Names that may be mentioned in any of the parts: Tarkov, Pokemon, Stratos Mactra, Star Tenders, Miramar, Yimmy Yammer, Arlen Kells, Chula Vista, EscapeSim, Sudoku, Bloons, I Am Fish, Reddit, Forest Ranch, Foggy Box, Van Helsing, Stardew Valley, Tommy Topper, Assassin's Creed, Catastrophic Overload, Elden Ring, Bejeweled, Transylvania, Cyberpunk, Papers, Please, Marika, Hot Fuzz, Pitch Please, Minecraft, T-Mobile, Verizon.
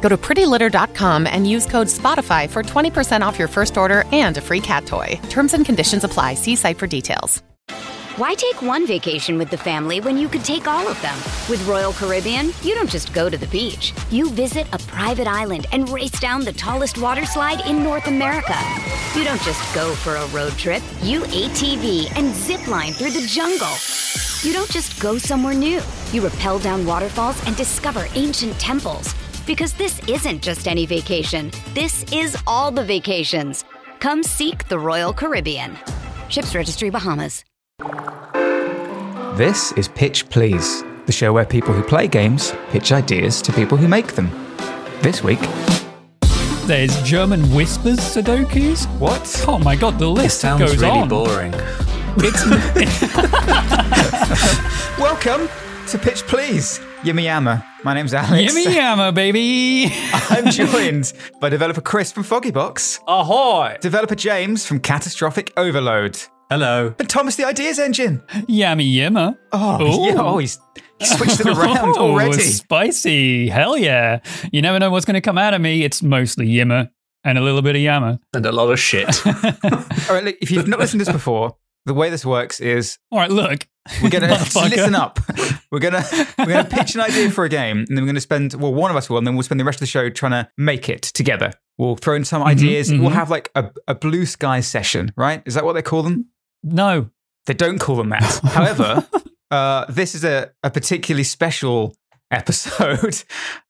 Go to prettylitter.com and use code SPOTIFY for 20% off your first order and a free cat toy. Terms and conditions apply. See site for details. Why take one vacation with the family when you could take all of them? With Royal Caribbean, you don't just go to the beach. You visit a private island and race down the tallest water slide in North America. You don't just go for a road trip. You ATV and zip line through the jungle. You don't just go somewhere new. You rappel down waterfalls and discover ancient temples. Because this isn't just any vacation. This is all the vacations. Come seek the Royal Caribbean. Ships Registry, Bahamas. This is Pitch Please, the show where people who play games pitch ideas to people who make them. This week... there's German whispers Sudokus? What? Oh my god, the list goes on. It sounds really boring. It's... Welcome to Pitch Please. Yimmy Yammer. My name's Alex. Yimmy Yammer, baby. I'm joined by developer Chris from Foggy Box. Ahoy. Developer James from Catastrophic Overload. Hello. And Thomas the Ideas Engine. Yammy Yammer. Oh, yeah, oh, he switched it around already. Spicy. Hell yeah. You never know what's going to come out of me. It's mostly Yimmer and a little bit of Yammer. And a lot of shit. All right, look, if you've not listened to this before, the way this works is... all right, look. We're going to... listen up. We're gonna pitch an idea for a game, and then we're going to spend... well, one of us will, and then we'll spend the rest of the show trying to make it together. We'll throw in some ideas. We'll have like a blue sky session, right? Is that what they call them? No. They don't call them that. However, this is a particularly special episode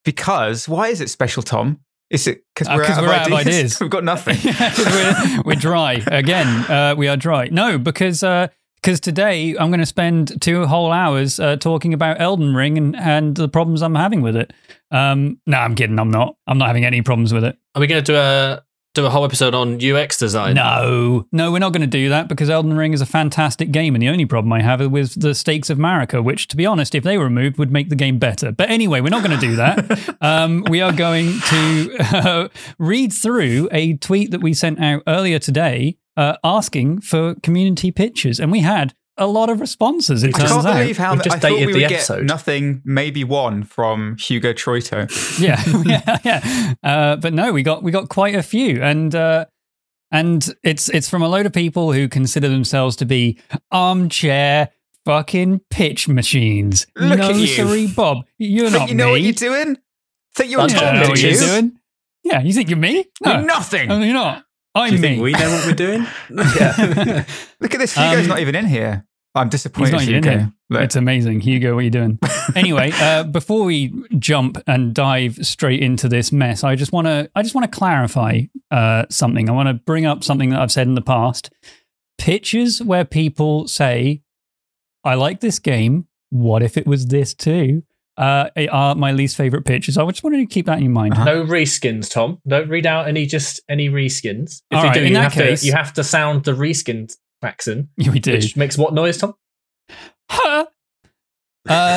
because... why is it special, Tom? Is it because we're out of ideas? We've got nothing. We're dry. Again, we are dry. No, because today I'm going to spend 2 whole hours talking about Elden Ring and the problems I'm having with it. No, I'm kidding. I'm not having any problems with it. Are we going to do a whole episode on UX design? No, we're not going to do that because Elden Ring is a fantastic game, and the only problem I have is with the stakes of Marika, which, to be honest, if they were removed, would make the game better. But anyway, we're not going to do that. We are going to read through a tweet that we sent out earlier today asking for community pitches, and we had a lot of responses. It turns out. I can't believe how I thought we would get nothing, maybe one from Hugo Troito. Yeah. But no, we got quite a few, and it's from a load of people who consider themselves to be armchair fucking pitch machines. Look at you, sorry, Bob. You're not me. You know what you're doing? Think you're Tom? What you're doing? Yeah, you think you're me? No. You're nothing. I mean, you're not. Do you think we know what we're doing? Yeah. Look at this. Hugo's not even in here. I'm disappointed. He's not even in here. It's amazing. Hugo, what are you doing? Anyway, before we jump and dive straight into this mess, I just want to clarify something. I want to bring up something that I've said in the past. Pitches where people say, I like this game. What if it was this too? Are my least favorite pitches. I just wanted to keep that in mind. Uh-huh. No reskins, Tom. Don't read out any reskins. If all you right, do, in you, that have case, to, you have to sound the reskin Maxon. We do. Which makes what noise, Tom? Huh.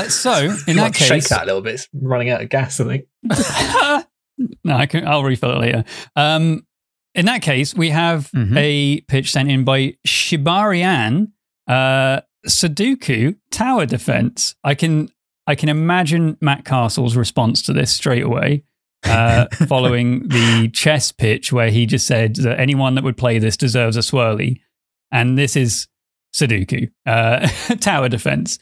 So in that case, shake that a little bit. It's running out of gas, I think. No, I'll refill it later. In that case, we have a pitch sent in by Shibarian Sudoku Tower Defense. I can imagine Matt Castle's response to this straight away, following the chess pitch where he just said that anyone that would play this deserves a swirly. And this is Sudoku, tower defense.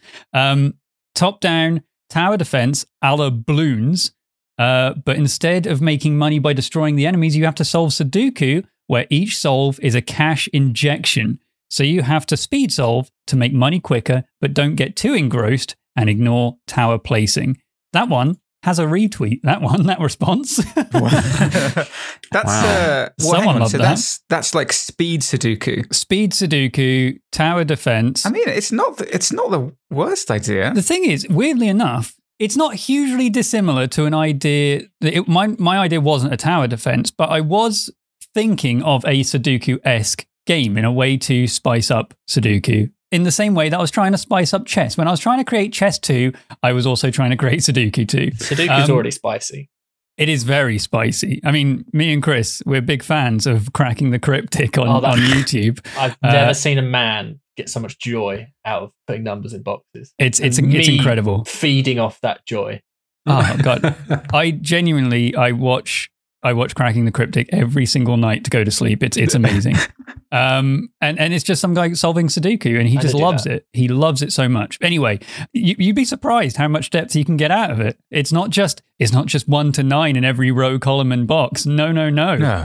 Top-down tower defense a la Bloons, but instead of making money by destroying the enemies, you have to solve Sudoku, where each solve is a cash injection. So you have to speed solve to make money quicker, but don't get too engrossed and ignore tower placing. That one has a retweet. That response. Someone loved that. That's like speed Sudoku. Speed Sudoku, tower defense. I mean, it's not the worst idea. The thing is, weirdly enough, it's not hugely dissimilar to an idea. My idea wasn't a tower defense, but I was thinking of a Sudoku-esque game in a way to spice up Sudoku. In the same way that I was trying to spice up chess. When I was trying to create Chess 2, I was also trying to create Sudoku 2. Sudoku's already spicy. It is very spicy. I mean, me and Chris, we're big fans of Cracking the Cryptic on YouTube. I've never seen a man get so much joy out of putting numbers in boxes. It's incredible. Feeding off that joy. Oh God. I watch Cracking the Cryptic every single night to go to sleep. It's amazing. And it's just some guy solving Sudoku, and he just loves it. He loves it so much. Anyway, you'd be surprised how much depth you can get out of it. It's not just 1 to 9 in every row, column, and box. No.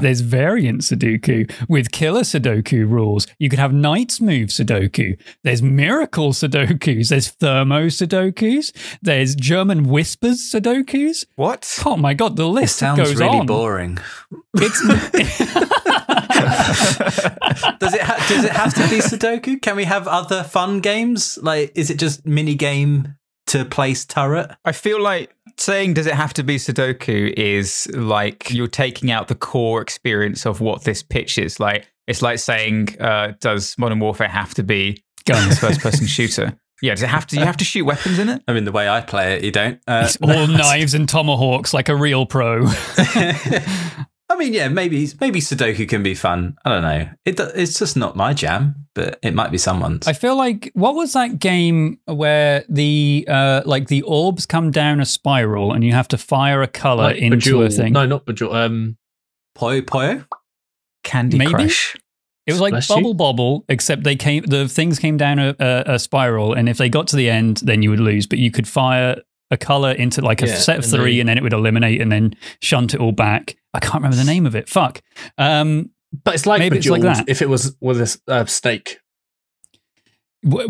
There's variant Sudoku with killer Sudoku rules. You could have Knight's Move Sudoku. There's Miracle Sudokus. There's Thermo Sudokus. There's German Whispers Sudokus. What? Oh my God, the list goes really on. Sounds really boring. Does it have to be Sudoku? Can we have other fun games? Like, is it just mini game to place turret? I feel like saying does it have to be Sudoku is like you're taking out the core experience of what this pitch is. Like, it's like saying does Modern Warfare have to be guns first person shooter? Yeah, do you have to shoot weapons in it? I mean, the way I play it, you don't. It's all knives and tomahawks like a real pro. I mean, yeah, maybe Sudoku can be fun. I don't know. It's just not my jam, but it might be someone's. I feel like, what was that game where the orbs come down a spiral and you have to fire a colour into Bejeweled. A thing? No, not Bejeweled. Puyo? Candy Crush. It was like Bubble, except the things came down a spiral, and if they got to the end, then you would lose. But you could fire a colour into a set of three, and then it would eliminate and then shunt it all back. I can't remember the name of it. Fuck. But it's like maybe Bejeweled, it's like that. If it was a snake. What?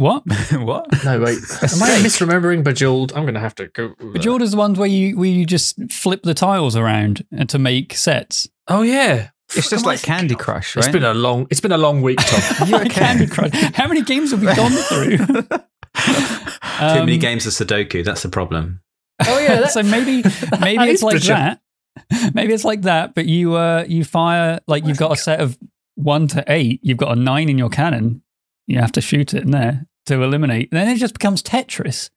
What? No, wait. Am I misremembering Bejeweled? I'm going to have to go. Bejeweled is the ones where you just flip the tiles around to make sets. Oh yeah. It's just like Candy Crush, right? It's been a long week, Tom. You okay? Candy Crush. How many games have we gone through? Too many games of Sudoku. That's the problem. Oh yeah. So maybe it's like that. Maybe it's like that, but you fire you've got a set of 1 to 8. You've got a 9 in your cannon. You have to shoot it in there to eliminate. And then it just becomes Tetris.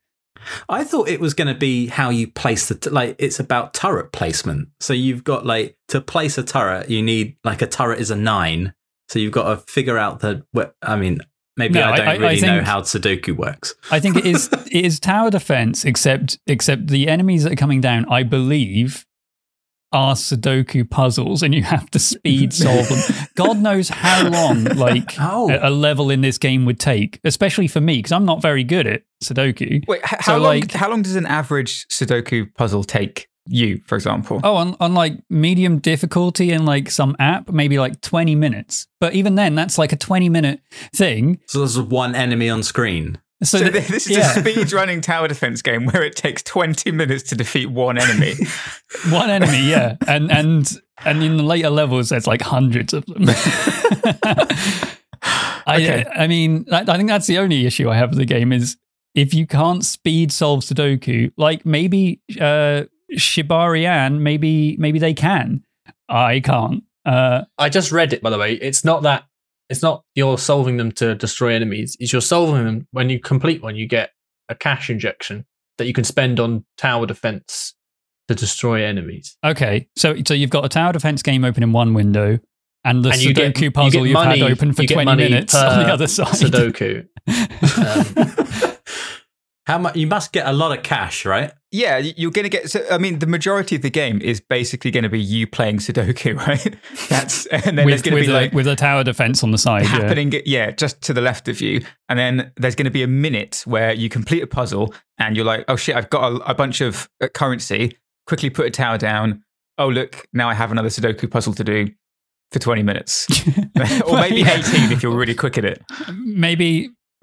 I thought it was going to be how you place it's about turret placement. So you've got to place a turret, you need a turret is a 9. So you've got to figure out I don't really know how Sudoku works. I think it is tower defense, except the enemies that are coming down, I believe, are Sudoku puzzles, and you have to speed solve them. God knows how long a level in this game would take, especially for me, because I'm not very good at Sudoku. Wait, how long does an average Sudoku puzzle take you, for example? Oh, on medium difficulty in some app, maybe 20 minutes. But even then, that's a 20-minute thing. So there's one enemy on screen. So this is a speed-running tower defense game where it takes 20 minutes to defeat one enemy. One enemy, yeah. And in the later levels, there's hundreds of them. Okay. I think that's the only issue I have with the game is if you can't speed solve Sudoku, maybe Shibarian, maybe they can. I can't. I just read it, by the way. It's not that. It's not you're solving them to destroy enemies. It's you're solving them. When you complete one, you get a cash injection that you can spend on tower defense to destroy enemies. Okay, so you've got a tower defense game open in one window, and the Sudoku puzzle you've had open for 20 minutes on the other side. Sudoku. How much? You must get a lot of cash, right? Yeah, you're going to get... So, the majority of the game is basically going to be you playing Sudoku, right? And then there's going to be with a tower defense on the side. Happening, yeah, just to the left of you. And then there's going to be a minute where you complete a puzzle and you're like, oh shit, I've got a bunch of currency. Quickly put a tower down. Oh, look, now I have another Sudoku puzzle to do for 20 minutes. Or maybe 18 if you're really quick at it.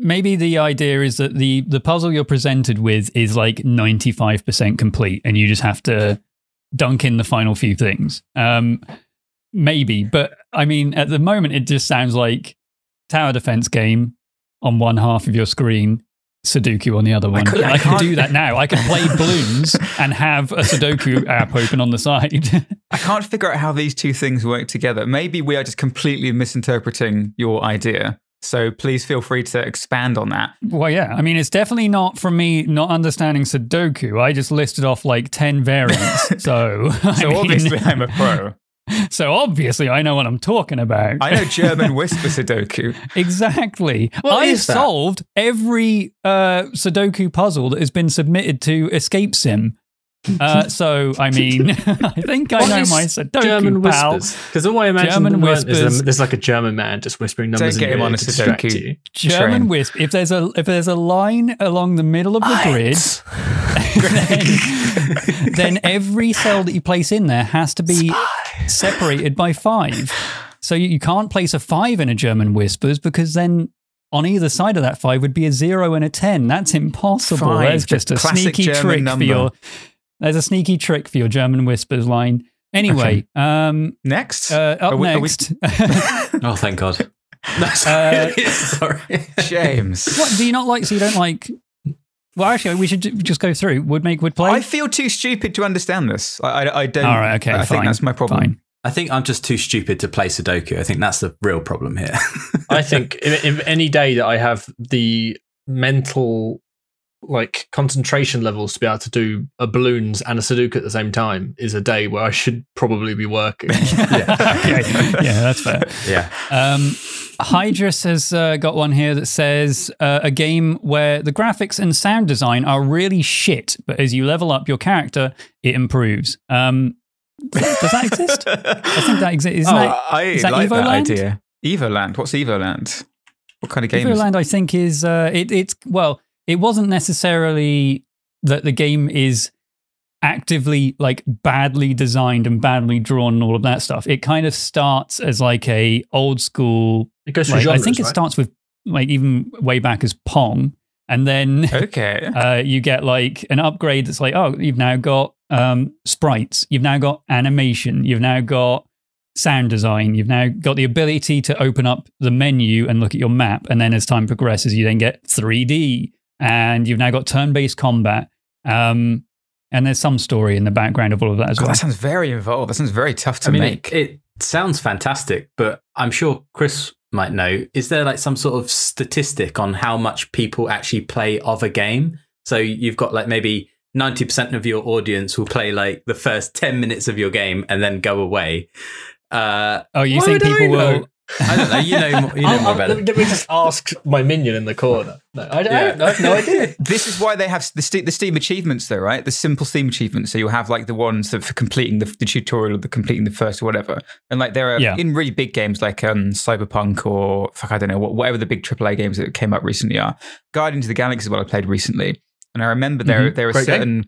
Maybe the idea is that the puzzle you're presented with is 95% complete and you just have to dunk in the final few things. Maybe, but at the moment it just sounds like tower defense game on one half of your screen, Sudoku on the other one. I can do that now. I can play Bloons and have a Sudoku app open on the side. I can't figure out how these two things work together. Maybe we are just completely misinterpreting your idea. So please feel free to expand on that. Well, yeah. I mean, it's definitely not from me not understanding Sudoku. I just listed off like 10 variants. So obviously I'm a pro. So obviously I know what I'm talking about. I know German whisper Sudoku. Exactly. I solved every Sudoku puzzle that has been submitted to EscapeSim. I think I know my Sudoku German whispers. Because all I imagine is there's like a German man just whispering numbers in your ear to distract you. German whisper. If there's a line along the middle of the grid, then every cell that you place in there has to be separated by 5. So you can't place a 5 in a German whispers, because then on either side of that 5 would be a 0 and a 10. That's impossible. That's just a sneaky trick for your... There's a sneaky trick for your German whispers line. Anyway, okay. Next. Next. Oh, thank God. No, sorry. James. What, do you not like? So you don't like... Well, actually, we should just go through. Would play? I feel too stupid to understand this. I don't... All right, okay, I think that's my problem. Fine. I think I'm just too stupid to play Sudoku. I think that's the real problem here. I think in any day that I have the mental... like concentration levels to be able to do a Bloons and a Sudoku at the same time is a day where I should probably be working. Yeah, that's fair. Yeah. Hydrus has got one here that says a game where the graphics and sound design are really shit, but as you level up your character, it improves. Does that exist? I think that exists. Is that Evoland? That idea. Evoland. What's Evoland? What kind of game is Evoland? I think is it wasn't necessarily that the game is actively like badly designed and badly drawn and all of that stuff. It kind of starts as like a old school. It goes through genres, I think it starts with like even way back as Pong, and then you get like an upgrade that's like, oh, you've now got sprites, you've now got animation, you've now got sound design, you've now got the ability to open up the menu and look at your map, and then as time progresses, you then get 3D. And you've now got turn-based combat. And there's some story in the background of all of that as well. That sounds very involved. That sounds very tough to make. It sounds fantastic, but I'm sure Chris might know. Is there like some sort of statistic on how much people actually play of a game? So you've got like maybe 90% of your audience will play like the first 10 minutes of your game and then go away. You think people will... I don't know. You know more about it. Let me just ask my minion in the corner. No, I have no idea. This is why they have the Steam achievements, though, right? The simple Steam achievements. So you'll have like the ones for completing the tutorial, or the completing the first, or whatever. And like there are in really big games like Cyberpunk or whatever the big AAA games that came up recently are. Guardians of the Galaxy is what I played recently, and I remember there are certain. Game.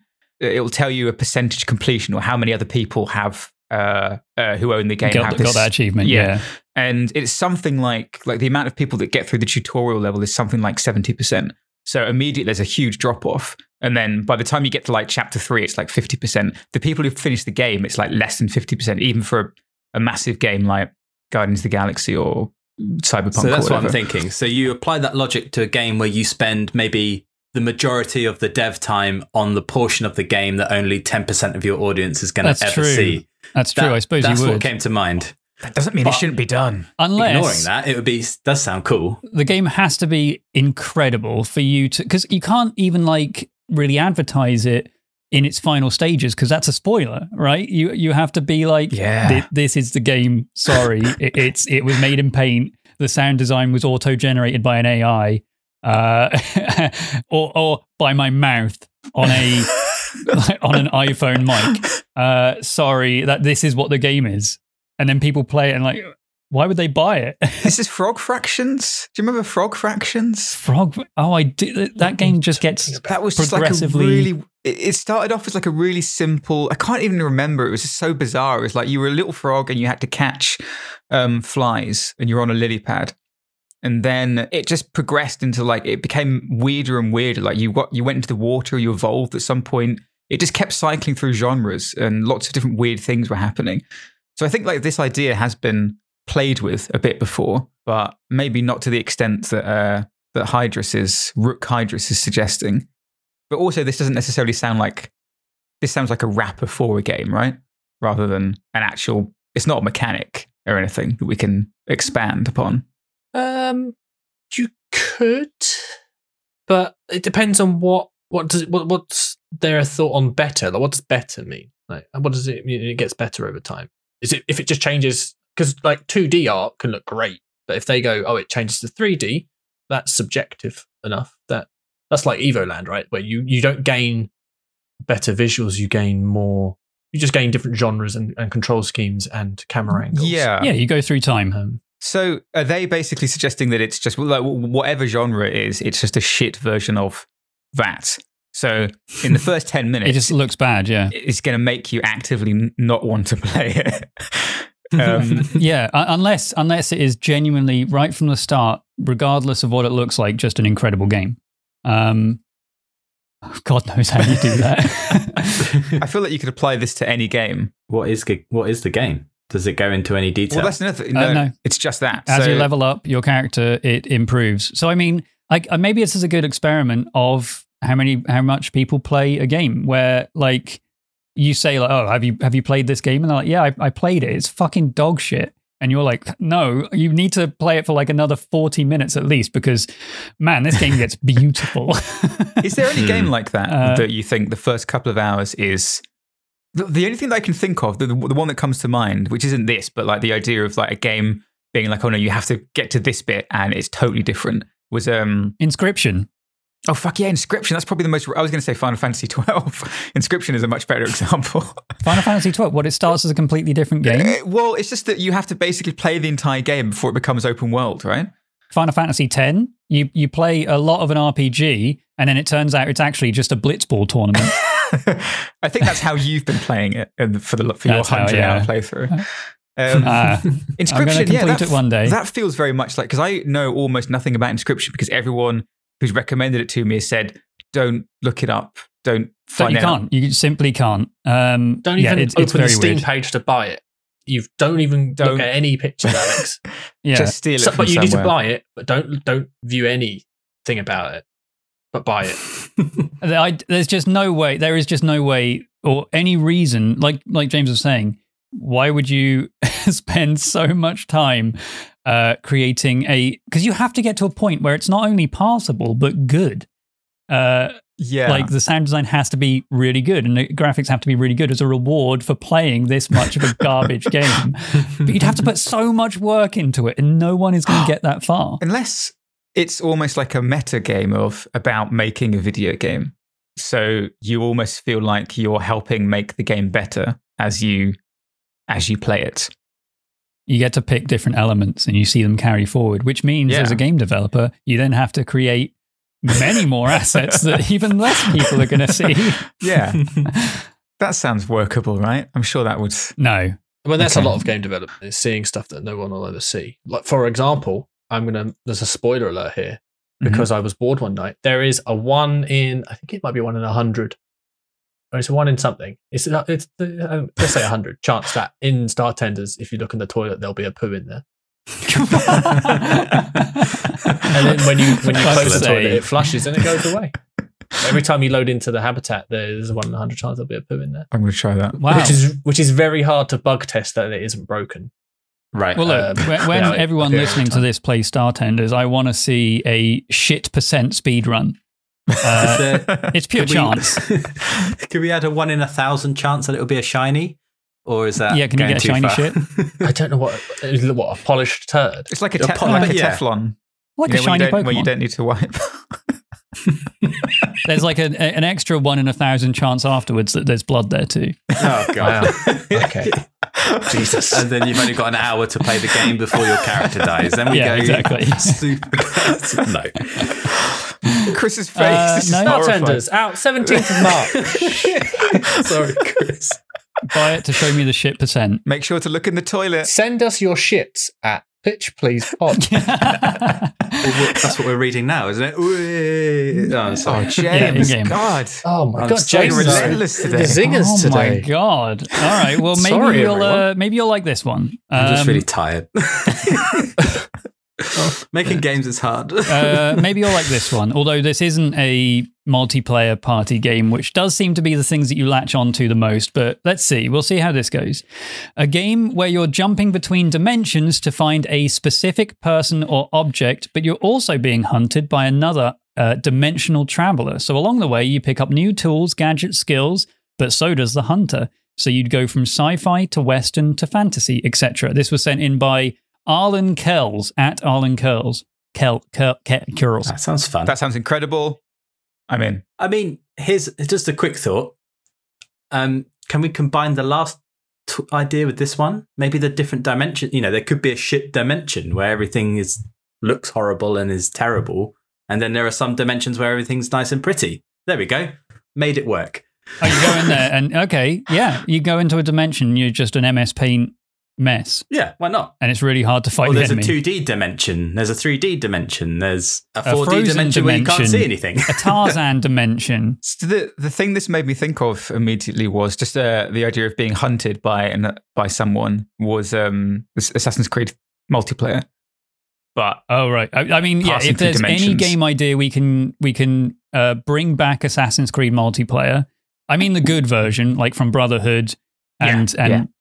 It will tell you a percentage completion or how many other people have. Who own the game got that achievement, yeah. And it's something like the amount of people that get through the tutorial level is something like 70%. So immediately there's a huge drop off, and then by the time you get to like chapter 3, it's like 50%. The people who finish the game, it's like less than 50%, even for a massive game like Guardians of the Galaxy or Cyberpunk. So that's what I'm thinking. So you apply that logic to a game where you spend maybe the majority of the dev time on the portion of the game that only 10% of your audience is going to ever see. That's true. I suppose that's what came to mind. That doesn't mean it shouldn't be done. Unless ignoring that, does sound cool. The game has to be incredible for you to, because you can't even like really advertise it in its final stages, because that's a spoiler, right? You have to be like, this is the game. Sorry, it was made in paint. The sound design was auto generated by an AI. Or by my mouth on a on an iPhone mic. Sorry, that this is what the game is, and then people play it and like, why would they buy it? This is Frog Fractions. Do you remember Frog Fractions? I do. That game just gets that was progressively just like a really. It started off as like a really simple. I can't even remember. It was just so bizarre. It was like you were a little frog and you had to catch flies, and you're on a lily pad. And then it just progressed into like, it became weirder and weirder. Like you went into the water, you evolved at some point. It just kept cycling through genres and lots of different weird things were happening. So I think like this idea has been played with a bit before, but maybe not to the extent that that Rook Hydrus is suggesting. But also, this doesn't necessarily sound like... This sounds like a wrapper for a game, right? Rather than an actual... It's not a mechanic or anything that we can expand upon. You could, but it depends on what's their thought on better. Like, what does better mean? Like, what does it mean? It gets better over time. Is it if it just changes? Because like 2D art can look great, but if they go, oh, it changes to 3D, that's subjective enough. That's like Evoland, right? Where you don't gain better visuals, you gain more. You just gain different genres and control schemes and camera angles. Yeah, you go through time. So are they basically suggesting that it's just like whatever genre it is, it's just a shit version of that? So in the first 10 minutes... it just looks bad, yeah. It's going to make you actively not want to play it. Yeah, unless it is genuinely, right from the start, regardless of what it looks like, just an incredible game. God knows how you do that. I feel like you could apply this to any game. What is the game? Does it go into any detail? Well, that's another. No, it's just that. As you level up your character, it improves. So, I mean, maybe this is a good experiment of how much people play a game. Where like you say, like, oh, have you played this game? And they're like, yeah, I played it. It's fucking dog shit. And you're like, no, you need to play it for like another 40 minutes at least, because, man, this game gets beautiful. Is there any game like that that you think the first couple of hours is... The only thing that I can think of, the one that comes to mind, which isn't this, but like the idea of like a game being like, oh no, you have to get to this bit and it's totally different, was Inscription. Oh fuck yeah, Inscription. That's probably the most. I was going to say Final Fantasy XII. Inscription is a much better example. Final Fantasy XII. What, it starts as a completely different game? Well, it's just that you have to basically play the entire game before it becomes open world, right? Final Fantasy X, you play a lot of an RPG, and then it turns out it's actually just a blitzball tournament. I think that's how you've been playing it for your 100-hour playthrough. Inscription, complete it one day. That feels very much like, because I know almost nothing about Inscription because everyone who's recommended it to me has said, "Don't look it up. Don't find it." You can't. You simply can't. Don't even open the Steam page to buy it. You don't even look at any pictures, Alex. Yeah, just steal it. But you need to buy it. But don't view anything about it. But buy it. There's just no way. There is just no way or any reason, like James was saying, why would you spend so much time creating a... Because you have to get to a point where it's not only passable, but good. Yeah. Like the sound design has to be really good and the graphics have to be really good as a reward for playing this much of a garbage game. But you'd have to put so much work into it and no one is going to get that far. Unless... It's almost like a meta game about making a video game. So you almost feel like you're helping make the game better as you play it. You get to pick different elements and you see them carry forward, which means as a game developer, you then have to create many more assets that even less people are going to see. Yeah. That sounds workable, right? I'm sure that would... No. Well, that's a lot of game development, is seeing stuff that no one will ever see. Like, for example... there's a spoiler alert here because I was bored one night. There is a one in, I think it might be 1 in 100, or it's a one in something. It's let's say 100 chance that in Star Tenders, if you look in the toilet, there'll be a poo in there. And then when you close the toilet, it flushes and it goes away. Every time you load into the habitat, there's a 1 in 100 chance there'll be a poo in there. I'm going to try that. Wow. Which is very hard to bug test that it isn't broken. Right. Well, look, when everyone listening to this plays Star Tenders, I want to see a shit % speed run. It's pure chance. Could we add a 1 in 1,000 chance that it'll be a shiny? Or is that? Yeah, can you get a shiny shit? I don't know what a polished turd. It's like a Teflon. Like a shiny Pokemon. Where you don't need to wipe. There's like an extra 1 in 1,000 chance afterwards that there's blood there too. Oh god. Okay. Jesus. And then you've only got an hour to play the game before your character dies. Then we go exactly. Super. No. Chris's face. This is Star Tenders out 17th of March. Sorry, Chris. Buy it to show me the shit %. Make sure to look in the toilet. Send us your shits at Pitch Please Pod. That's what we're reading now, isn't it? Oh, sorry. James, God. Oh, my God. James is relentless today. Zingers today. Oh, my God. All right. Well, maybe you'll like this one. I'm just really tired. Well, making games is hard. Maybe you'll like this one, although this isn't a multiplayer party game, which does seem to be the things that you latch onto the most, but let's see. We'll see how this goes. A game where you're jumping between dimensions to find a specific person or object, but you're also being hunted by another dimensional traveler. So along the way, you pick up new tools, gadgets, skills, but so does the hunter. So you'd go from sci-fi to Western to fantasy, etc. This was sent in by Arlen Kells at Arlen Curls. Curls. That sounds fun. That sounds incredible. I'm in. I mean, here's just a quick thought. Can we combine the last idea with this one? Maybe the different dimension. You know, there could be a shit dimension where everything looks horrible and is terrible, and then there are some dimensions where everything's nice and pretty. There we go. Made it work. Oh, you go in there and okay, yeah, you go into a dimension. You're just an MS Paint mess. Yeah, why not? And it's really hard to fight the enemy. There's a 2D dimension. There's a 3D dimension. There's a 4D dimension where you can't see anything. A Tarzan dimension. So the thing this made me think of immediately was just the idea of being hunted by someone was Assassin's Creed multiplayer. But oh right, I mean, yeah. If there's any game idea, we can bring back Assassin's Creed multiplayer. I mean the good version, like from Brotherhood and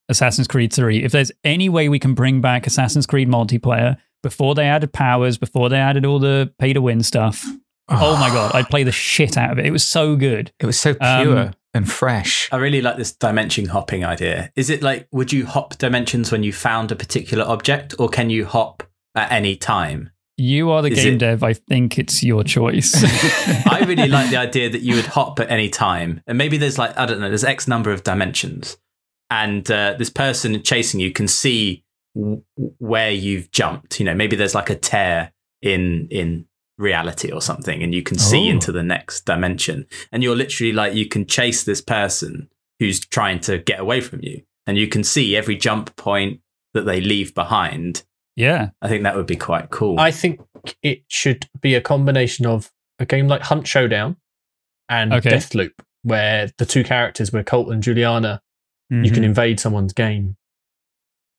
Assassin's Creed 3. If there's any way we can bring back Assassin's Creed multiplayer before they added powers, before they added all the pay-to-win stuff, oh my God, I'd play the shit out of it. It was so good. It was so pure and fresh. I really like this dimension hopping idea. Is it like, would you hop dimensions when you found a particular object, or can you hop at any time? You are the game dev. I think it's your choice. I really like the idea that you would hop at any time. And maybe there's like, I don't know, there's X number of dimensions. And this person chasing you can see where you've jumped. You know, maybe there's like a tear in reality or something, and you can see into the next dimension. And you're literally like, you can chase this person who's trying to get away from you, and you can see every jump point that they leave behind. Yeah, I think that would be quite cool. I think it should be a combination of a game like Hunt Showdown and Deathloop, where the two characters were Colt and Juliana. Mm-hmm. You can invade someone's game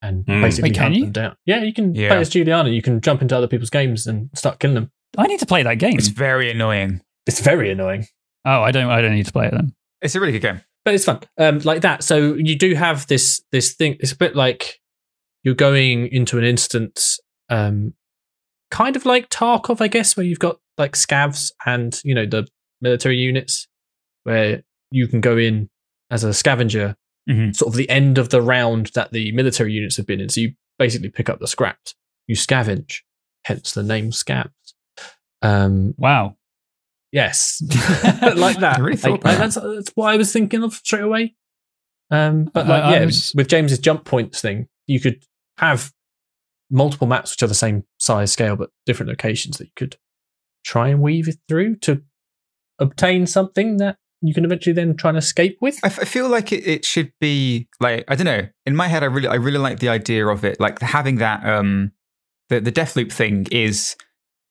and basically hunt them down. Yeah, you can play as Juliana. You can jump into other people's games and start killing them. I need to play that game. It's very annoying. Oh, I don't need to play it then. It's a really good game, but it's fun. Like that. So you do have this thing. It's a bit like you're going into an instance, kind of like Tarkov, I guess, where you've got like scavs and you know the military units, where you can go in as a scavenger. Mm-hmm. Sort of the end of the round that the military units have been in. So you basically pick up the scraps. You scavenge, hence the name scabs. Wow. Yes. Like that. I really thought that. That's what I was thinking of straight away. But like, with James's jump points thing, you could have multiple maps which are the same size, scale, but different locations that you could try and weave it through to obtain something that you can eventually then try and escape with. I feel like it should be like, I don't know. In my head, I really like the idea of it, like having that. The Deathloop thing is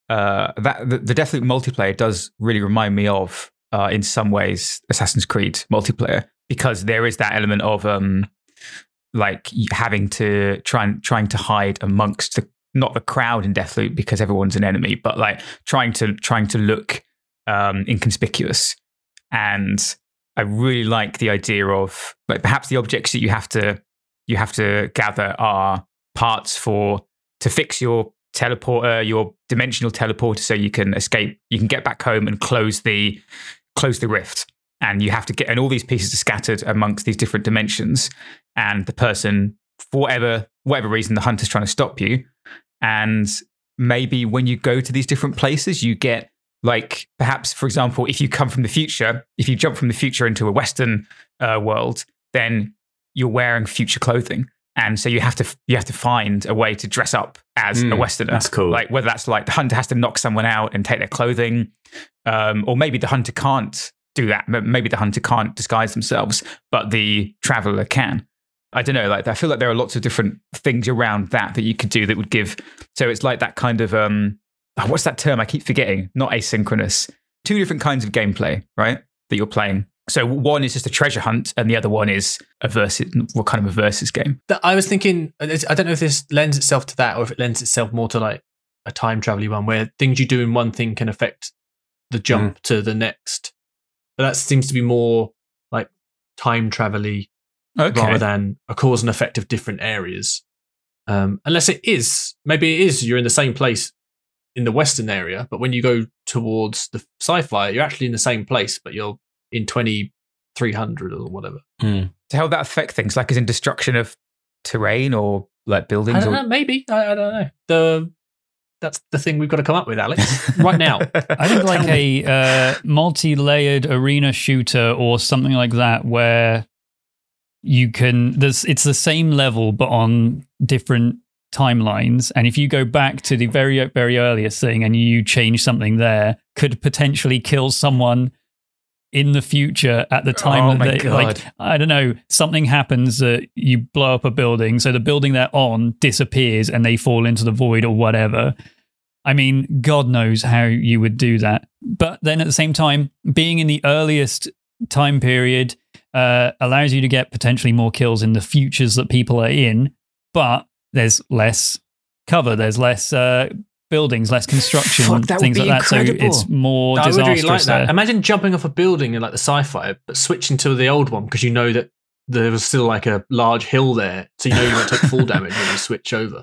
that the Deathloop multiplayer does really remind me of, in some ways, Assassin's Creed multiplayer, because there is that element of like having to trying to hide amongst not the crowd in Deathloop because everyone's an enemy, but like trying to look inconspicuous. And I really like the idea of like perhaps the objects that you have to gather are parts to fix your teleporter, your dimensional teleporter, so you can escape, you can get back home and close the rift. And you have to get, and all these pieces are scattered amongst these different dimensions. And the person, for whatever reason, the hunter's trying to stop you. And maybe when you go to these different places, you get, like perhaps, for example, if you jump from the future into a Western world, then you're wearing future clothing, and so you have to find a way to dress up as a Westerner. That's cool. Like whether that's like the hunter has to knock someone out and take their clothing, or maybe the hunter can't do that. Maybe the hunter can't disguise themselves, but the traveler can. I don't know. Like I feel like there are lots of different things around that you could do that would give. So it's like that kind of. What's that term? I keep forgetting. Not asynchronous. Two different kinds of gameplay, right? That you're playing. So one is just a treasure hunt, and the other one is a versus game. I was thinking, I don't know if this lends itself to that, or if it lends itself more to like a time travel-y one where things you do in one thing can affect the jump to the next. But that seems to be more like time travel-y rather than a cause and effect of different areas. Unless it is. Maybe it is. You're in the same place in the Western area, but when you go towards the sci-fi, you're actually in the same place, but you're in 2300 or whatever. So how would that affect things? Like as in destruction of terrain or like buildings? I don't know. Maybe. I don't know. That's the thing we've got to come up with, Alex, right now. I think like a multi-layered arena shooter or something like that where you can... It's the same level, but on different timelines. And if you go back to the very, very earliest thing and you change something there, could potentially kill someone in the future at the time that they, like, I don't know, something happens that you blow up a building, so the building they're on disappears and they fall into the void or whatever. I mean, God knows how you would do that. But then at the same time, being in the earliest time period allows you to get potentially more kills in the futures that people are in, but there's less cover, there's less buildings, less construction, things like incredible. That. So it's more disastrous. I would really like that. Imagine jumping off a building in like the sci-fi, but switching to the old one because you know that there was still like a large hill there, so you know you won't take full damage when you switch over.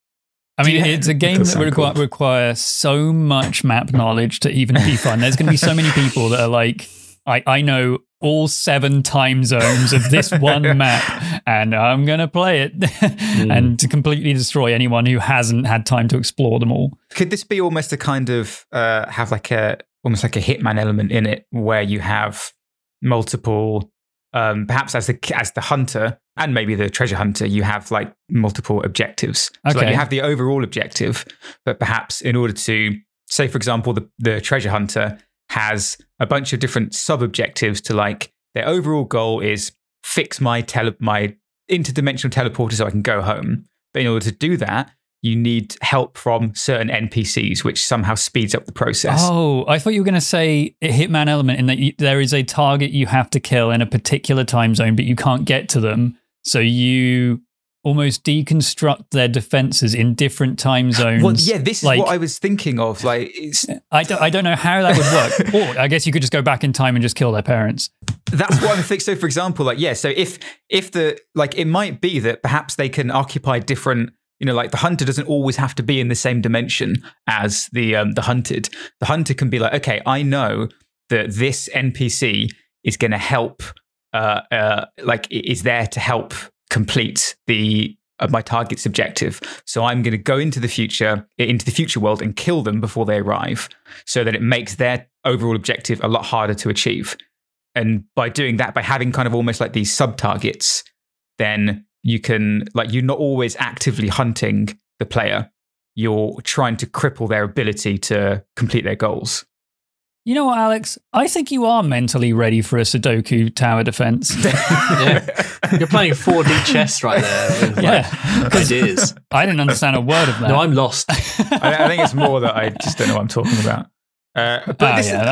I mean, it's a game that would require so much map knowledge to even be fun. There's going to be so many people that are like, I know all 7 time zones of this one map, and I'm going to play it and to completely destroy anyone who hasn't had time to explore them all. Could this be almost a kind of, have like a, almost like a Hitman element in it where you have multiple, perhaps as the hunter, and maybe the treasure hunter, you have like multiple objectives. Okay. So like you have the overall objective, but perhaps in order to, say for example, the treasure hunter has a bunch of different sub-objectives to like, their overall goal is fix my interdimensional teleporter so I can go home. But in order to do that, you need help from certain NPCs, which somehow speeds up the process. Oh, I thought you were going to say a Hitman element in that there is a target you have to kill in a particular time zone, but you can't get to them. So you almost deconstruct their defenses in different time zones. Well, yeah, this is like, what I was thinking of. Like, I don't know how that would work. Or I guess you could just go back in time and just kill their parents. That's what I think. So, for example, like yeah, so if the like it might be that perhaps they can occupy different. You know, like the hunter doesn't always have to be in the same dimension as the hunted. The hunter can be like, okay, I know that this NPC is going to help. Like is there to help complete the my target's objective. So I'm going to go into the future world and kill them before they arrive so that it makes their overall objective a lot harder to achieve. And by doing that, by having kind of almost like these sub-targets, then you can like you're not always actively hunting the player. You're trying to cripple their ability to complete their goals. You know what, Alex? I think you are mentally ready for a Sudoku tower defense. You're playing 4D chess right there. Ideas. I didn't understand a word of that. No, I'm lost. I think it's more that I just don't know what I'm talking about. That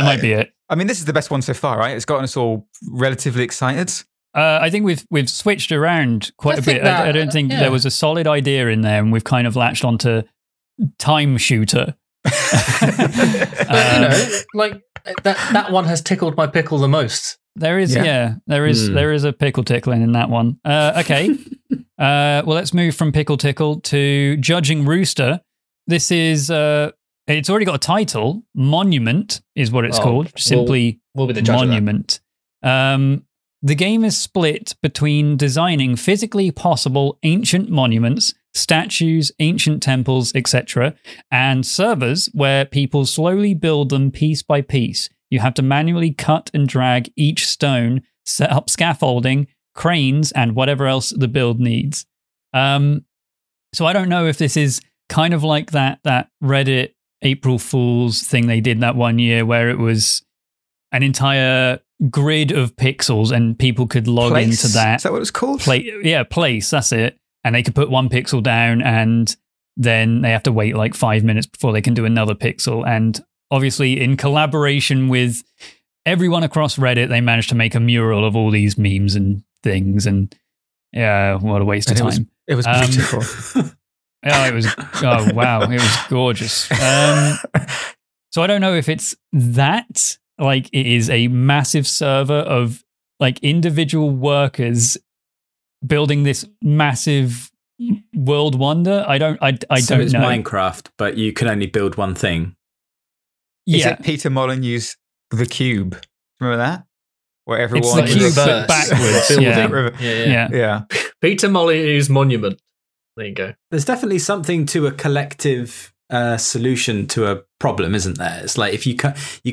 might be it. I mean, this is the best one so far, right? It's gotten us all relatively excited. I think we've switched around quite a bit. I don't think there was a solid idea in there, and we've kind of latched onto Time Shooter. But, that one has tickled my pickle the most. There is, there is a pickle tickling in that one. Okay. Well, let's move from pickle tickle to Judging Rooster. This is, it's already got a title. Monument is what it's called. Simply we'll be the Monument. The game is split between designing physically possible ancient monuments, statues, ancient temples, etc., and servers where people slowly build them piece by piece. You have to manually cut and drag each stone, set up scaffolding, cranes, and whatever else the build needs. So I don't know if this is kind of like that Reddit April Fool's thing they did that one year where it was an entire grid of pixels and people could log into that. Is that what it was called? Place, that's it. And they could put one pixel down and then they have to wait like 5 minutes before they can do another pixel. And obviously in collaboration with everyone across Reddit, they managed to make a mural of all these memes and things. And yeah, what a waste of time. It was beautiful. It was gorgeous. So I don't know if it's that, like it is a massive server of like individual workers building this massive world wonder. I don't know. It's Minecraft, but you can only build one thing. Yeah. Is it Peter Molyneux's The Cube? Remember that? Where everyone it's The Cube but backwards. Yeah. Peter Molyneux's Monument. There you go. There's definitely something to a collective solution to a problem, isn't there? It's like if you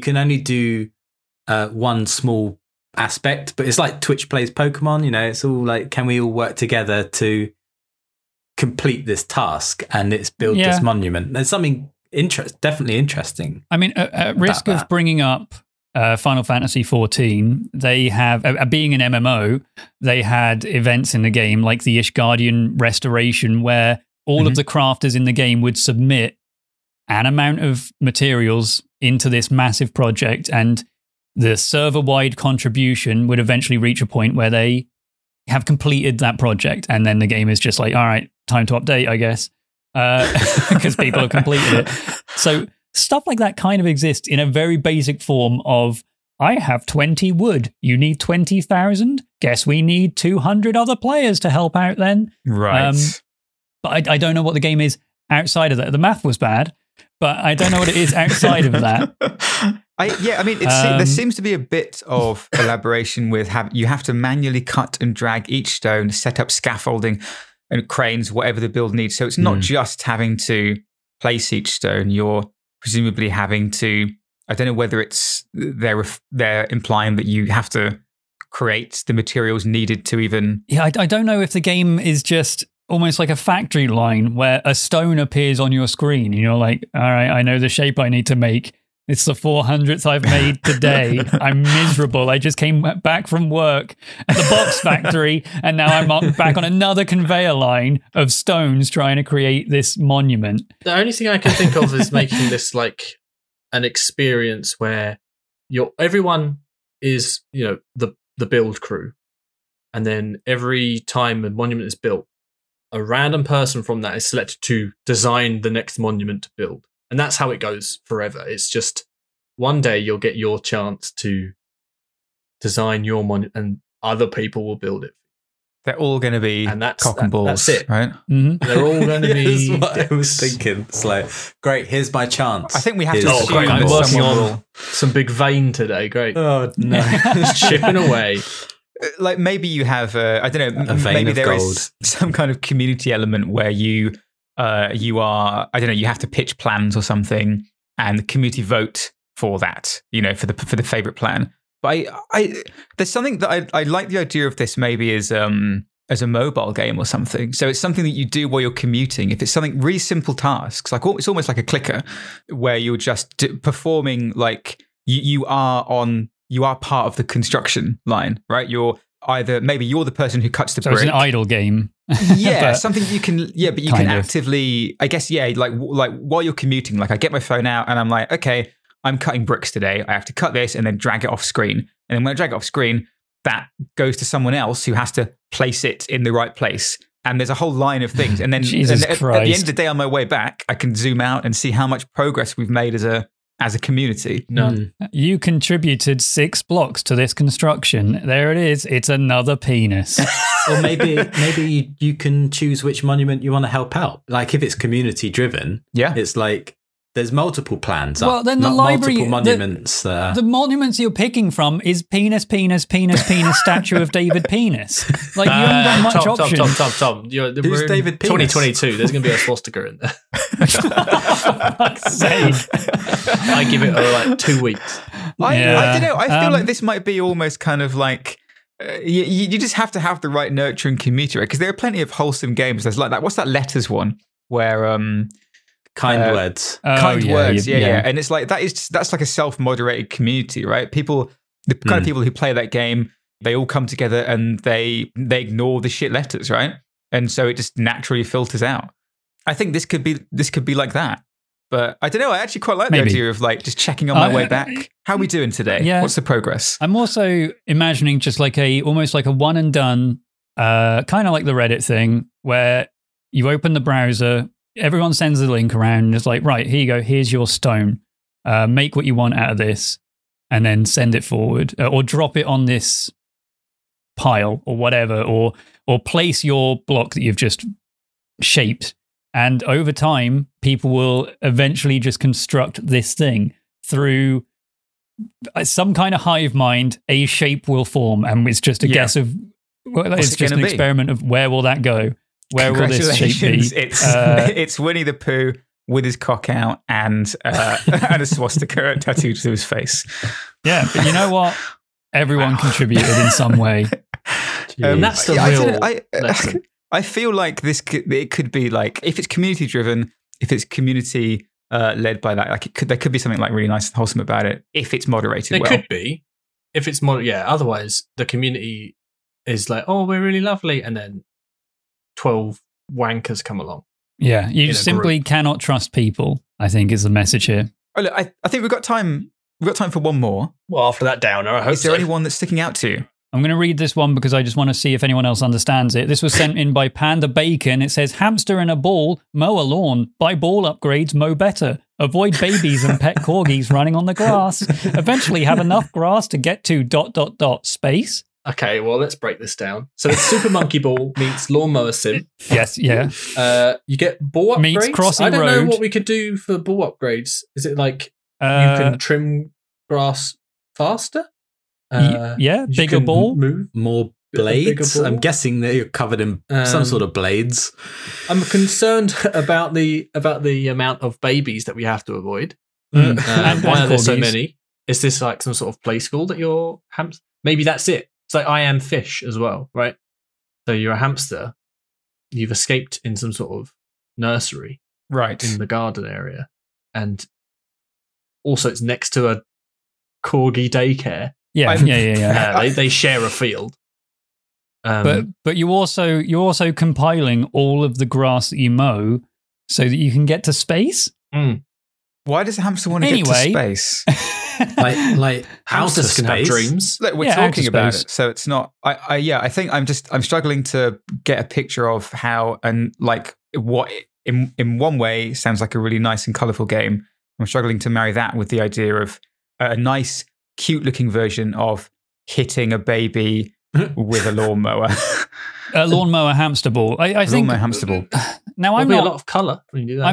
can only do one small aspect, but it's like Twitch plays Pokemon, you know, it's all like, can we all work together to complete this task and it's build this monument? There's something definitely interesting. I mean, at risk of bringing up Final Fantasy XIV, they have, being an MMO, they had events in the game like the Ishgardian restoration where all of the crafters in the game would submit an amount of materials into this massive project, and the server-wide contribution would eventually reach a point where they have completed that project, and then the game is just like, all right, time to update, I guess, because people have completed it. So stuff like that kind of exists in a very basic form of, I have 20 wood, you need 20,000, guess we need 200 other players to help out then. Right. But I don't know what the game is outside of that. The math was bad, but I don't know what it is outside of that. There seems to be a bit of elaboration with you have to manually cut and drag each stone, set up scaffolding and cranes, whatever the build needs. So it's not just having to place each stone. You're presumably having to, I don't know whether it's they're implying that you have to create the materials needed to even. Yeah, I don't know if the game is just almost like a factory line where a stone appears on your screen and you're like, all right, I know the shape I need to make. It's the 400th I've made today. I'm miserable. I just came back from work at the box factory and now I'm back on another conveyor line of stones trying to create this monument. The only thing I can think of is making this like an experience where everyone is, you know, the build crew. And then every time a monument is built, a random person from that is selected to design the next monument to build. And that's how it goes forever. It's just one day you'll get your chance to design your monument and other people will build it. They're all going to be cock and balls. That's it. Right? Mm-hmm. They're all going to be... That's what I was thinking. It's like, great, here's my chance. I think we have to... Oh, great, I'm working on some big vein today. Great. Oh, no. It's chipping away. Like maybe you have, I don't know, maybe there is some kind of community element where you are, I don't know, you have to pitch plans or something and the community vote for that, you know, for the favorite plan. But there's something that I like the idea of this maybe as a mobile game or something. So it's something that you do while you're commuting. If it's something really simple tasks, like it's almost like a clicker where you're just performing like you are part of the construction line, right? You're either, maybe you're the person who cuts the brick. So it's an idle game. Yeah, something you can, yeah, but you can actively, I guess, yeah, like while you're commuting, like I get my phone out and I'm like, okay, I'm cutting bricks today. I have to cut this and then drag it off screen. And then when I drag it off screen, that goes to someone else who has to place it in the right place. And there's a whole line of things. And then at the end of the day, on my way back, I can zoom out and see how much progress we've made as a community. None. You contributed 6 blocks to this construction. There it is. It's another penis. Or maybe you can choose which monument you want to help out. Like if it's community driven, yeah, it's like there's multiple plans. Well, then the library, multiple monuments. The monuments you're picking from is penis, statue of David Penis. Like you haven't got much option. Tom. Who's David Penis? 2022. There's going to be a swastika in there. I give it like 2 weeks. I don't know. I feel like this might be almost kind of like you just have to have the right nurturing community, because there are plenty of wholesome games. There's like that. What's that letters one where? Kind words. Kind words. And it's like that's like a self-moderated community, right? People, the kind of people who play that game, they all come together and they ignore the shit letters, right? And so it just naturally filters out. I think this could be like that. But I don't know, I actually quite like the idea of like just checking on my way back. How are we doing today? Yeah. What's the progress? I'm also imagining just like almost like a one and done, kind of like the Reddit thing where you open the browser, everyone sends the link around and it's like, right, here you go. Here's your stone. Make what you want out of this and then send it forward or drop it on this pile or whatever, or place your block that you've just shaped. And over time, people will eventually just construct this thing through some kind of hive mind. A shape will form and it's just a guess of, well, it's just an experiment of where will that go? Where will this shape be? It's Winnie the Pooh with his cock out and and a swastika tattooed to his face. Yeah, but you know what? Everyone contributed in some way. That's the real lesson. I feel like it could be like, if it's community driven, if it's community led by that, like there could be something like really nice and wholesome about it if it's moderated. Otherwise, the community is like, oh, we're really lovely, and then 12 wankers come along. Yeah, you simply cannot trust people, I think, is the message here. Oh, look, I think we've got time. We've got time for one more. Well, after that downer, I hope so. Is there anyone that's sticking out to you? I'm going to read this one because I just want to see if anyone else understands it. This was sent in by Panda Bacon. It says, hamster in a ball, mow a lawn, buy ball upgrades, mow better, avoid babies and pet corgis running on the grass, eventually have enough grass to get to ... space. Okay, well, let's break this down. So it's Super Monkey Ball meets Lawnmower Sim. Yes, yeah. You get ball upgrades. Meets crossing road. I don't know what we could do for ball upgrades. Is it like you can trim grass faster? Bigger ball. Move. More blades. Ball. I'm guessing that you're covered in some sort of blades. I'm concerned about the amount of babies that we have to avoid. And why are there so many? Is this like some sort of play school that you're... Maybe that's it. It's like I Am Fish as well, right? So you're a hamster. You've escaped in some sort of nursery, right, in the garden area, and also it's next to a corgi daycare. Yeah. They share a field. But you're also compiling all of the grass that you mow so that you can get to space. Mm. Why does a hamster want to get to space? like hamsters can have dreams. Look, we're talking about it, so it's not. I think I'm struggling to get a picture of how and like what in one way sounds like a really nice and colourful game. I'm struggling to marry that with the idea of a nice, cute-looking version of hitting a baby with a lawnmower. A lawnmower hamster ball. I think lawnmower hamster ball. Now I'm not a lot of colour when you do that.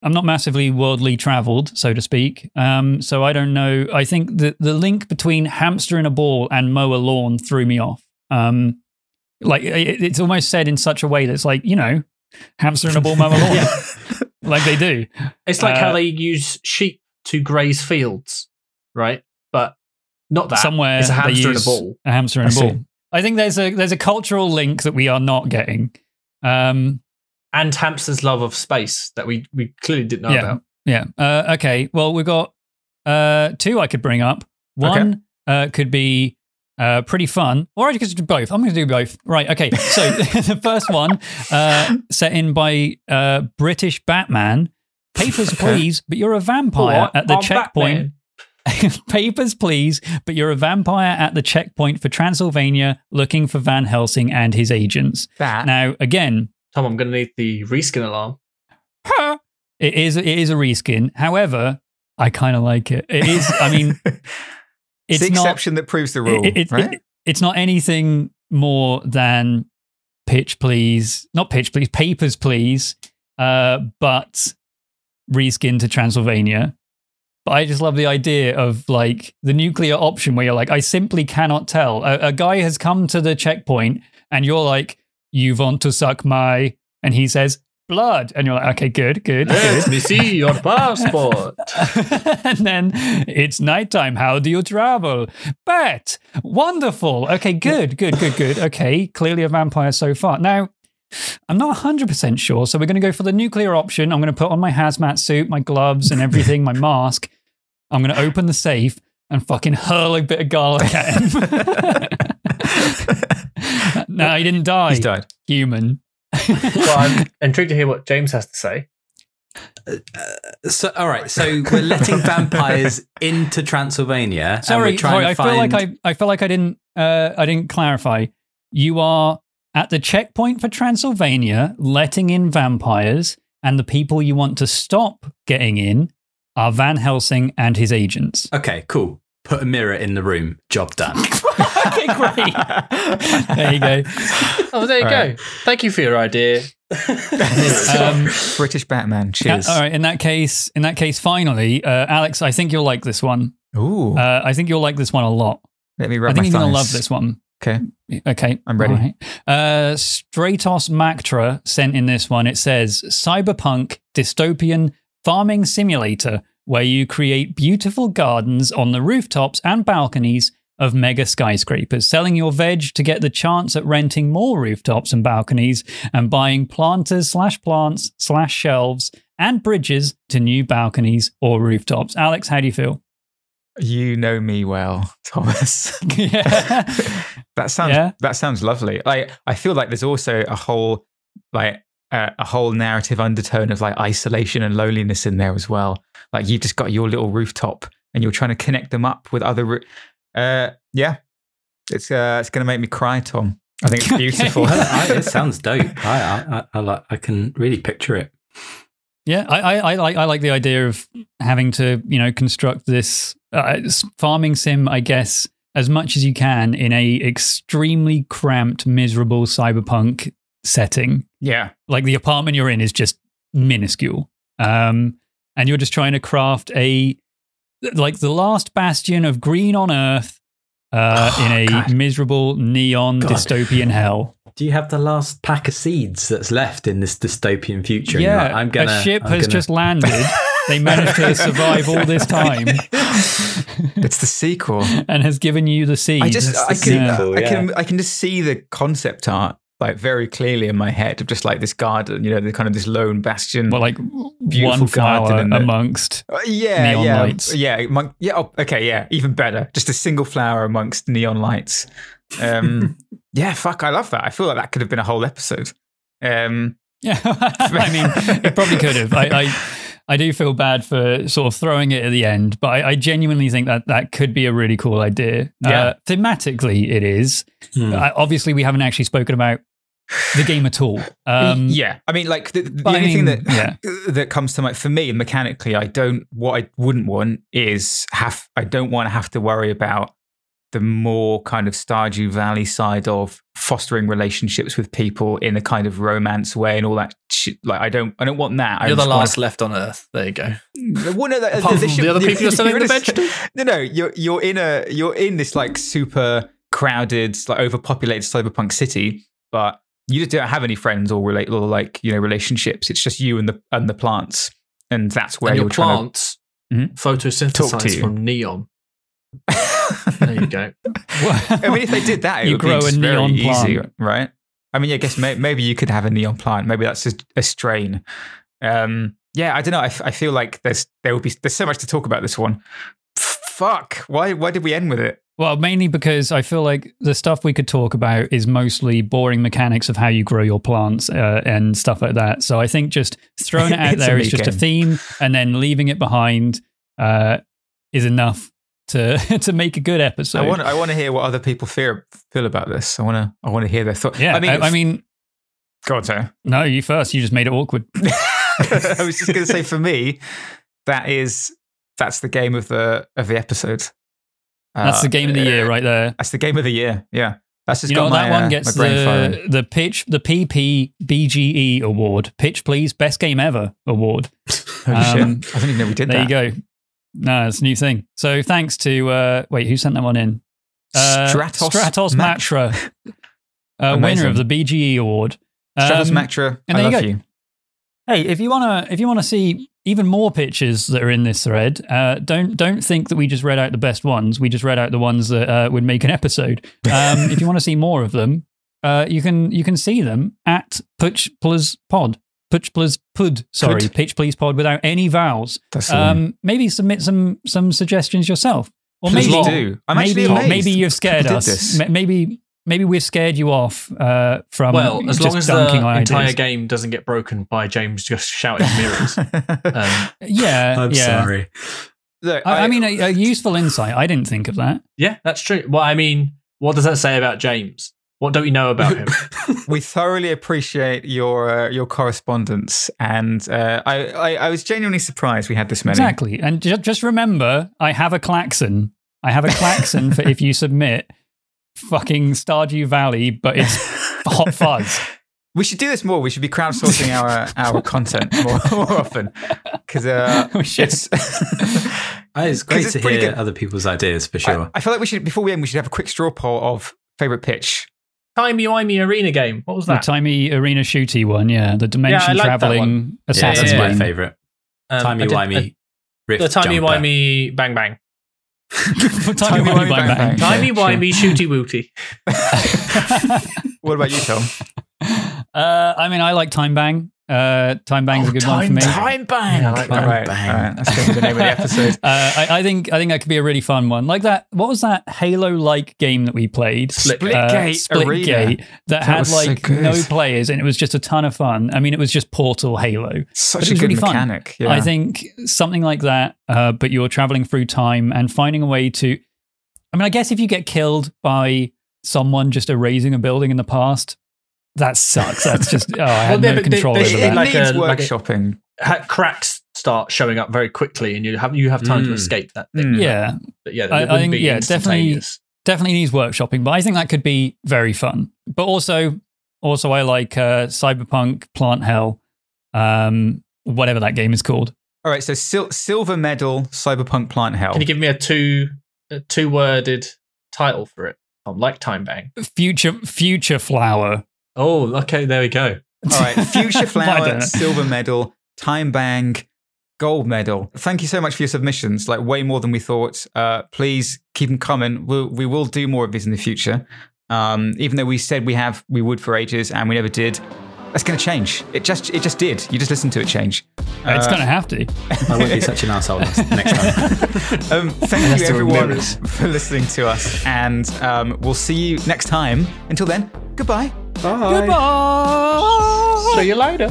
I'm not massively worldly travelled, so to speak. So I don't know. I think the link between hamster in a ball and mow a lawn threw me off. Like it's almost said in such a way that's like, you know, hamster in a ball, mow a lawn, like they do. It's like how they use sheep to graze fields, right? But not that somewhere it's a hamster in a ball. A hamster in a ball. I think there's a cultural link that we are not getting. And hamster's love of space that we clearly didn't know about. Yeah. Okay. Well, we've got Two I could bring up. One could be pretty fun, or I could do both. I'm going to do both. Right, okay. So the first one, set in by British Batman. Papers, please, but you're a vampire at the checkpoint. Papers, please, but you're a vampire at the checkpoint for Transylvania looking for Van Helsing and his agents. Now, again... Tom, I'm going to need the reskin alarm. It is a reskin. However, I kind of like it. It is, I mean... It's the exception that proves the rule, right? It's not anything more than Papers, Please, but reskin to Transylvania. I just love the idea of like the nuclear option where you're like, I simply cannot tell. A guy has come to the checkpoint and you're like, you want to suck my... And he says, blood. And you're like, okay, good. Let me see your passport. And then it's nighttime. How do you travel? Bat. Wonderful. Okay, good. Okay, clearly a vampire so far. Now, I'm not 100% sure. So we're going to go for the nuclear option. I'm going to put on my hazmat suit, my gloves and everything, my mask. I'm going to open the safe and fucking hurl a bit of garlic at him. No, he didn't die. He's died. Human. Well, I'm intrigued to hear what James has to say. So we're letting vampires into Transylvania. I feel like I didn't clarify. You are at the checkpoint for Transylvania, letting in vampires, and the people you want to stop getting in are Van Helsing and his agents. Okay, cool. Put a mirror in the room. Job done. Okay, great. There you go. Oh, there you all go. Right. Thank you for your idea. British Batman. Cheers. All right. In that case, finally, Alex, I think you'll like this one. Ooh. I think you'll like this one a lot. Let me rub my thighs. I think you're going to love this one. Okay. I'm ready. Right. Stratos Mactra sent in this one. It says, Cyberpunk dystopian farming simulator where you create beautiful gardens on the rooftops and balconies of mega skyscrapers, selling your veg to get the chance at renting more rooftops and balconies and buying planters/plants/shelves and bridges to new balconies or rooftops. Alex, how do you feel? You know me well, Thomas. Yeah. That sounds lovely. Like, I feel like there's also a whole narrative undertone of like isolation and loneliness in there as well. Like you've just got your little rooftop and you're trying to connect them up with other. It's going to make me cry, Tom. I think it's beautiful. It sounds dope. I can really picture it. Yeah, I like the idea of having to, construct this farming sim, I guess, as much as you can in a extremely cramped, miserable cyberpunk setting. Yeah. Like the apartment you're in is just minuscule. And you're just trying to craft the last bastion of green on Earth miserable neon dystopian hell. Do you have the last pack of seeds that's left in this dystopian future? Yeah, like, a ship has just landed. They managed to survive all this time. It's the sequel. And has given you the seeds. I can just see the concept art like very clearly in my head of just like this garden, the kind of this lone bastion, but like beautiful one flower amongst neon lights. Even better. Just a single flower amongst neon lights. I love that. I feel like that could have been a whole episode. I mean, it probably could have. I do feel bad for sort of throwing it at the end, but I genuinely think that could be a really cool idea. Yeah. Thematically, it is. Obviously, we haven't actually spoken about the game at all. I mean, like the only thing that comes to mind for me mechanically, I don't want to have to worry about the more kind of Stardew Valley side of fostering relationships with people in a kind of romance way and all that shit. Like, I don't want that. You're the last left on Earth. There you go. Well, no, the other people you're selling the vegetables. No, you're in this like super crowded, like overpopulated cyberpunk city, but you just don't have any friends or relationships. It's just you and the plants, and that's where you're trying. Plants photosynthesize from neon. There you go. I mean, if they did that, it would grow be a neon plant, easy, right? I mean, I guess maybe you could have a neon plant. Maybe that's just a strain. yeah, I don't know. I feel like there's so much to talk about this one. Fuck. Why did we end with it? Well, mainly because I feel like the stuff we could talk about is mostly boring mechanics of how you grow your plants and stuff like that. So I think just throwing it out there is just a theme and then leaving it behind is enough to make a good episode. I want to hear what other people feel about this. I want to hear their thoughts. Yeah, I mean, go on, Tony. No, you first. You just made it awkward. I was just going to say, for me, that's the game of the episode. That's the game of the year right there. That's the game of the year. Yeah. That's just, you know, that one gets the PPBGE award. Pitch Please, best game ever award. Shit. I didn't even know we did that. There you go. No, it's a new thing. So thanks to wait, who sent that one in? Stratos Matra, winner of the BGE award. Stratos Matra, and there you go. Hey, if you wanna see even more pitches that are in this thread, don't think that we just read out the best ones. We just read out the ones that would make an episode. If you want to see more of them, you can see them at Pitch Please Pod. Pitch Please Pod without any vowels. Maybe submit some suggestions yourself, or please maybe do. I'm actually amazed. Maybe you've scared us. Maybe we've scared you off from. Well, as long as the entire game doesn't get broken by James just shouting mirrors. Yeah, I'm sorry. Look, I mean, a useful insight. I didn't think of that. Yeah, that's true. Well, I mean, what does that say about James? What don't you know about him? We thoroughly appreciate your correspondence, and I was genuinely surprised we had this many. Exactly, and just remember, I have a klaxon. For if you submit fucking Stardew Valley, but it's Hot Fuzz. We should do this more. We should be crowdsourcing our content more often, because it's great to hear other people's ideas for sure. I feel like we should, before we end, have a quick straw poll of favorite pitch. Timey-wimey arena game. What was that? The timey arena shooty one, yeah. The dimension traveling assassin. Yeah, that's my favourite. Timey-wimey rift jumper. The timey-wimey bang-bang. Timey-wimey bang-bang. Timey-wimey shooty-wooty. What about you, Tom? I mean, I like Time Bang. Time Bang's a good one for me. Time Bang! Yeah, I like Time Bang. All right, that's going to be the name of the episode. I think that could be a really fun one. Like that, what was that Halo-like game that we played? Splitgate. That had like so no players, and it was just a ton of fun. I mean, it was just Portal Halo. Such a good really mechanic. Yeah. I think something like that, but you're traveling through time and finding a way to... I mean, I guess if you get killed by someone just erasing a building in the past, that sucks. That's just I had no control over that. It needs workshopping. Cracks start showing up very quickly, and you have time to escape that thing. Yeah, but yeah. I think definitely needs workshopping, but I think that could be very fun. But also I like Cyberpunk, Plant Hell, whatever that game is called. All right, so silver medal, Cyberpunk, Plant Hell. Can you give me a two worded title for it? I like Time Bang. Future Flower. Oh, okay, there we go. All right, Future Flower, Silver Medal, Time Bang, Gold Medal. Thank you so much for your submissions, like way more than we thought. Please keep them coming. We will do more of these in the future. Even though we said we would for ages and we never did, that's going to change. It just did. You just listen to it change. It's going to have to. I won't be such an asshole next time. Thank you everyone for listening to us, and we'll see you next time. Until then, goodbye. Bye. Goodbye. See you later.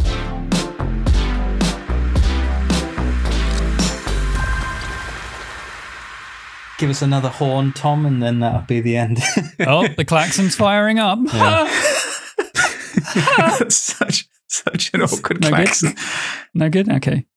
Give us another horn, Tom, and then that'll be the end. Oh, the klaxon's firing up. Yeah. Such an awkward klaxon. No good? Okay.